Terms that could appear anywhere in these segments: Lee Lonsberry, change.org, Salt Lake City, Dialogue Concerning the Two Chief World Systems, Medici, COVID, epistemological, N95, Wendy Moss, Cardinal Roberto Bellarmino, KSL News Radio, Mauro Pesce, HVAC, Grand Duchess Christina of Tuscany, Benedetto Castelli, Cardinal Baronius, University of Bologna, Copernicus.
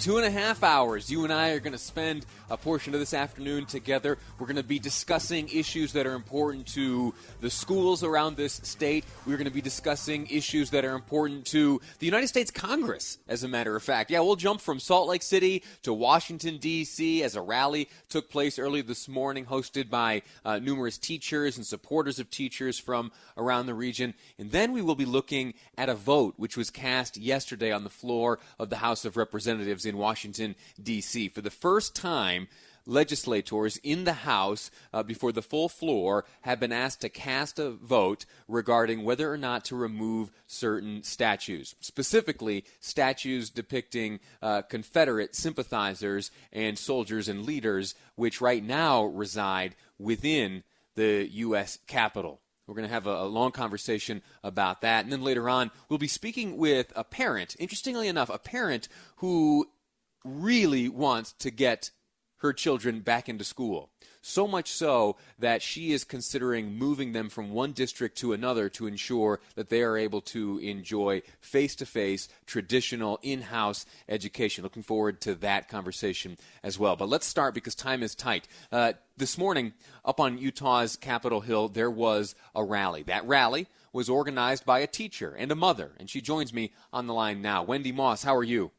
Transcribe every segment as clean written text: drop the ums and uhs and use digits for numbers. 2.5 hours, you and I are going to spend a portion of this afternoon together. We're going to be discussing issues that are important to the schools around this state. We're going to be discussing issues that are important to the United States Congress, as a matter of fact. Yeah, we'll jump from Salt Lake City to Washington, D.C., as a rally took place early this morning, hosted by numerous teachers and supporters of teachers from around the region. And then we will be looking at a vote, which was cast yesterday on the floor of the House of Representatives in Washington, D.C. For the first time, legislators in the House before the full floor have been asked to cast a vote regarding whether or not to remove certain statues, specifically statues depicting Confederate sympathizers and soldiers and leaders, which right now reside within the U.S. Capitol. We're going to have a long conversation about that. And then later on, we'll be speaking with a parent, interestingly enough, a parent who really wants to get her children back into school. So much so that she is considering moving them from one district to another to ensure that they are able to enjoy face-to-face, traditional, in-house education. Looking forward to that conversation as well. But let's start because time is tight. This morning, up on Utah's Capitol Hill, there was a rally. That rally was organized by a teacher and a mother, and she joins me on the line now. Wendy Moss, how are you?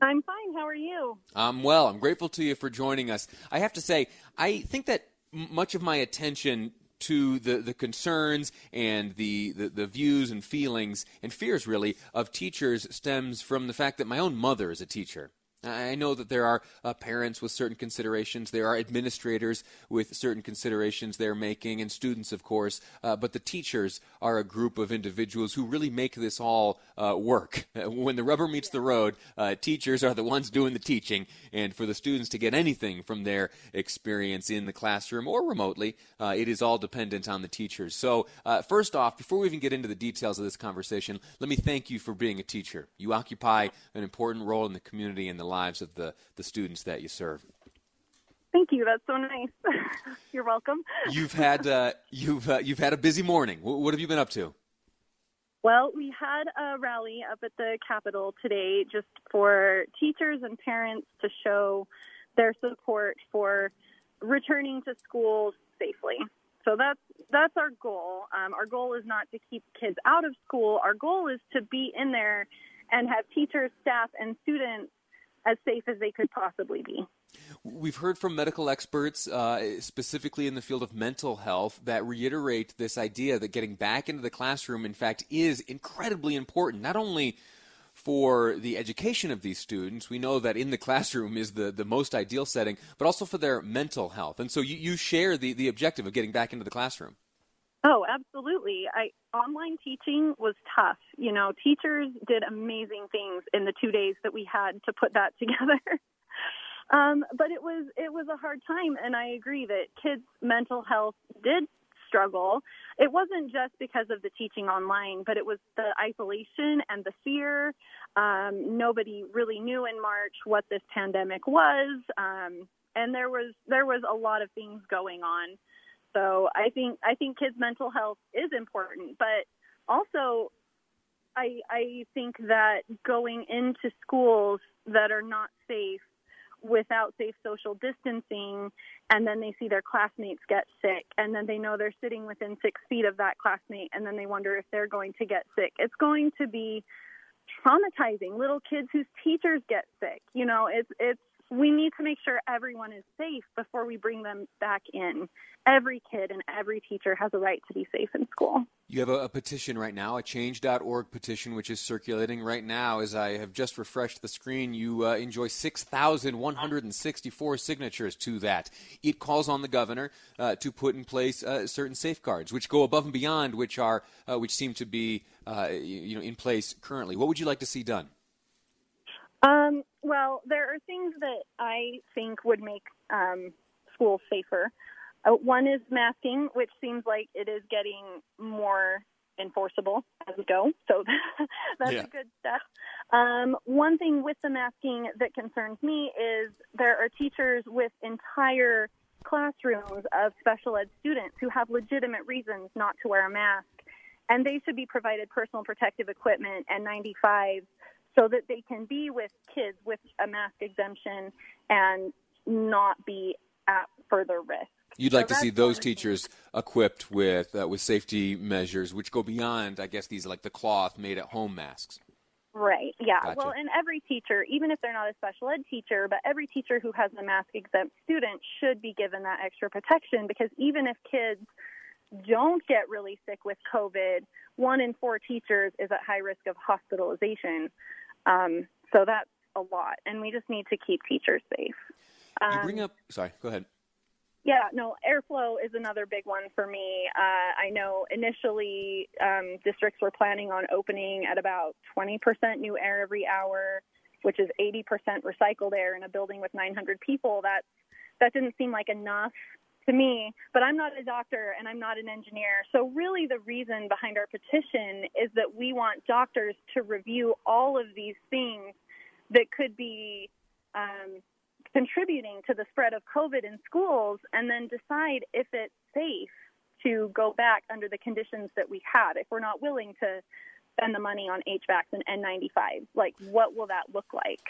I'm fine. How are you? I'm well. I'm grateful to you for joining us. I have to say, I think that much of my attention to the concerns and the views and feelings and fears, really, of teachers stems from the fact that my own mother is a teacher. I know that there are parents with certain considerations. There are administrators with certain considerations they're making, and students, of course. But the teachers are a group of individuals who really make this all work. When the rubber meets the road, teachers are the ones doing the teaching. And for the students to get anything from their experience in the classroom or remotely, it is all dependent on the teachers. So first off, before we even get into the details of this conversation, let me thank you for being a teacher. You occupy an important role in the community and the lives of the students that you serve. Thank you. That's so nice. You're welcome. You've had a busy morning. What have you been up to? Well, we had a rally up at the Capitol today just for teachers and parents to show their support for returning to school safely. So that's our goal. Our goal is not to keep kids out of school. Our goal is to be in there and have teachers, staff, and students as safe as they could possibly be. We've heard from medical experts, specifically in the field of mental health, that reiterate this idea that getting back into the classroom, in fact, is incredibly important, not only for the education of these students. We know that in the classroom is the most ideal setting, but also for their mental health. And so you share the objective of getting back into the classroom. Oh, absolutely. Online teaching was tough. You know, teachers did amazing things in the 2 days that we had to put that together. But it was a hard time, and I agree that kids' mental health did struggle. It wasn't just because of the teaching online, but it was the isolation and the fear. Nobody really knew in March what this pandemic was, and there was a lot of things going on. So I think kids' mental health is important, but also I think that going into schools that are not safe without safe social distancing, and then they see their classmates get sick, and then they know they're sitting within 6 feet of that classmate, and then they wonder if they're going to get sick. It's going to be traumatizing. Little kids whose teachers get sick, you know, it's we need to make sure everyone is safe before we bring them back in. Every kid and every teacher has a right to be safe in school. You have a petition right now, a change.org petition, which is circulating right now. As I have just refreshed the screen, you enjoy 6,164 signatures to that. It calls on the governor to put in place certain safeguards, which go above and beyond, which seem to be in place currently. What would you like to see done? Well, there are things that I think would make schools safer. One is masking, which seems like it is getting more enforceable as we go. So that's a good step. One thing with the masking that concerns me is there are teachers with entire classrooms of special ed students who have legitimate reasons not to wear a mask, and they should be provided personal protective equipment and 95s so that they can be with kids with a mask exemption and not be at further risk. You'd like to see those teachers equipped with safety measures, which go beyond, I guess, these like the cloth made at home masks. Right. Yeah. Gotcha. Well, and every teacher, even if they're not a special ed teacher, but every teacher who has a mask exempt student should be given that extra protection, because even if kids don't get really sick with COVID, 1 in 4 teachers is at high risk of hospitalization. So that's a lot. And we just need to keep teachers safe. You bring up, sorry, go ahead. Yeah, no, airflow is another big one for me. I know initially districts were planning on opening at about 20% new air every hour, which is 80% recycled air in a building with 900 people. That didn't seem like enough to me, but I'm not a doctor and I'm not an engineer. So really the reason behind our petition is that we want doctors to review all of these things that could be contributing to the spread of COVID in schools, and then decide if it's safe to go back under the conditions that we had. If we're not willing to spend the money on HVACs and N95, like what will that look like?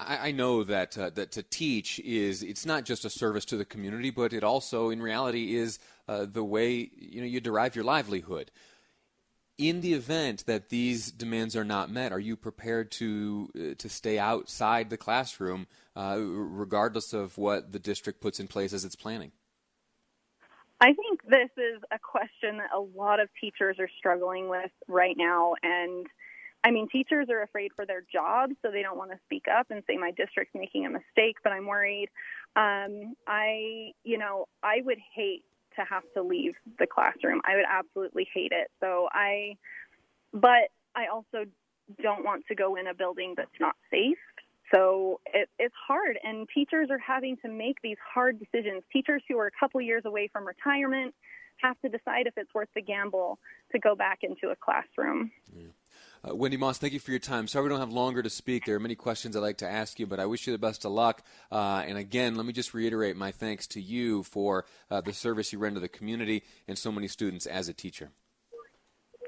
I know that that to teach is, it's not just a service to the community, but it also in reality is the way you derive your livelihood. In the event that these demands are not met, are you prepared to stay outside the classroom, regardless of what the district puts in place as its planning? I think this is a question that a lot of teachers are struggling with right now. And, I mean, teachers are afraid for their jobs, so they don't want to speak up and say my district's making a mistake, but I'm worried. I would hate to have to leave the classroom. I would absolutely hate it. But I also don't want to go in a building that's not safe. So it's hard, and teachers are having to make these hard decisions. Teachers who are a couple years away from retirement have to decide if it's worth the gamble to go back into a classroom. Yeah. Wendy Moss, thank you for your time. Sorry we don't have longer to speak. There are many questions I'd like to ask you, but I wish you the best of luck. And again, let me just reiterate my thanks to you for the service you render the community and so many students as a teacher.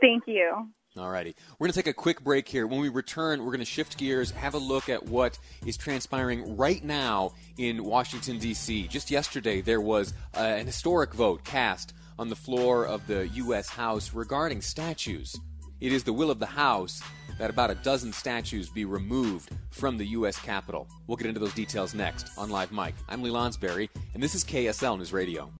Thank you. All righty. We're going to take a quick break here. When we return, we're going to shift gears, have a look at what is transpiring right now in Washington, D.C. Just yesterday, there was an historic vote cast on the floor of the U.S. House regarding statues. It is the will of the House that about a dozen statues be removed from the U.S. Capitol. We'll get into those details next on Live Mike. I'm Lee Lonsberry, and this is KSL News Radio.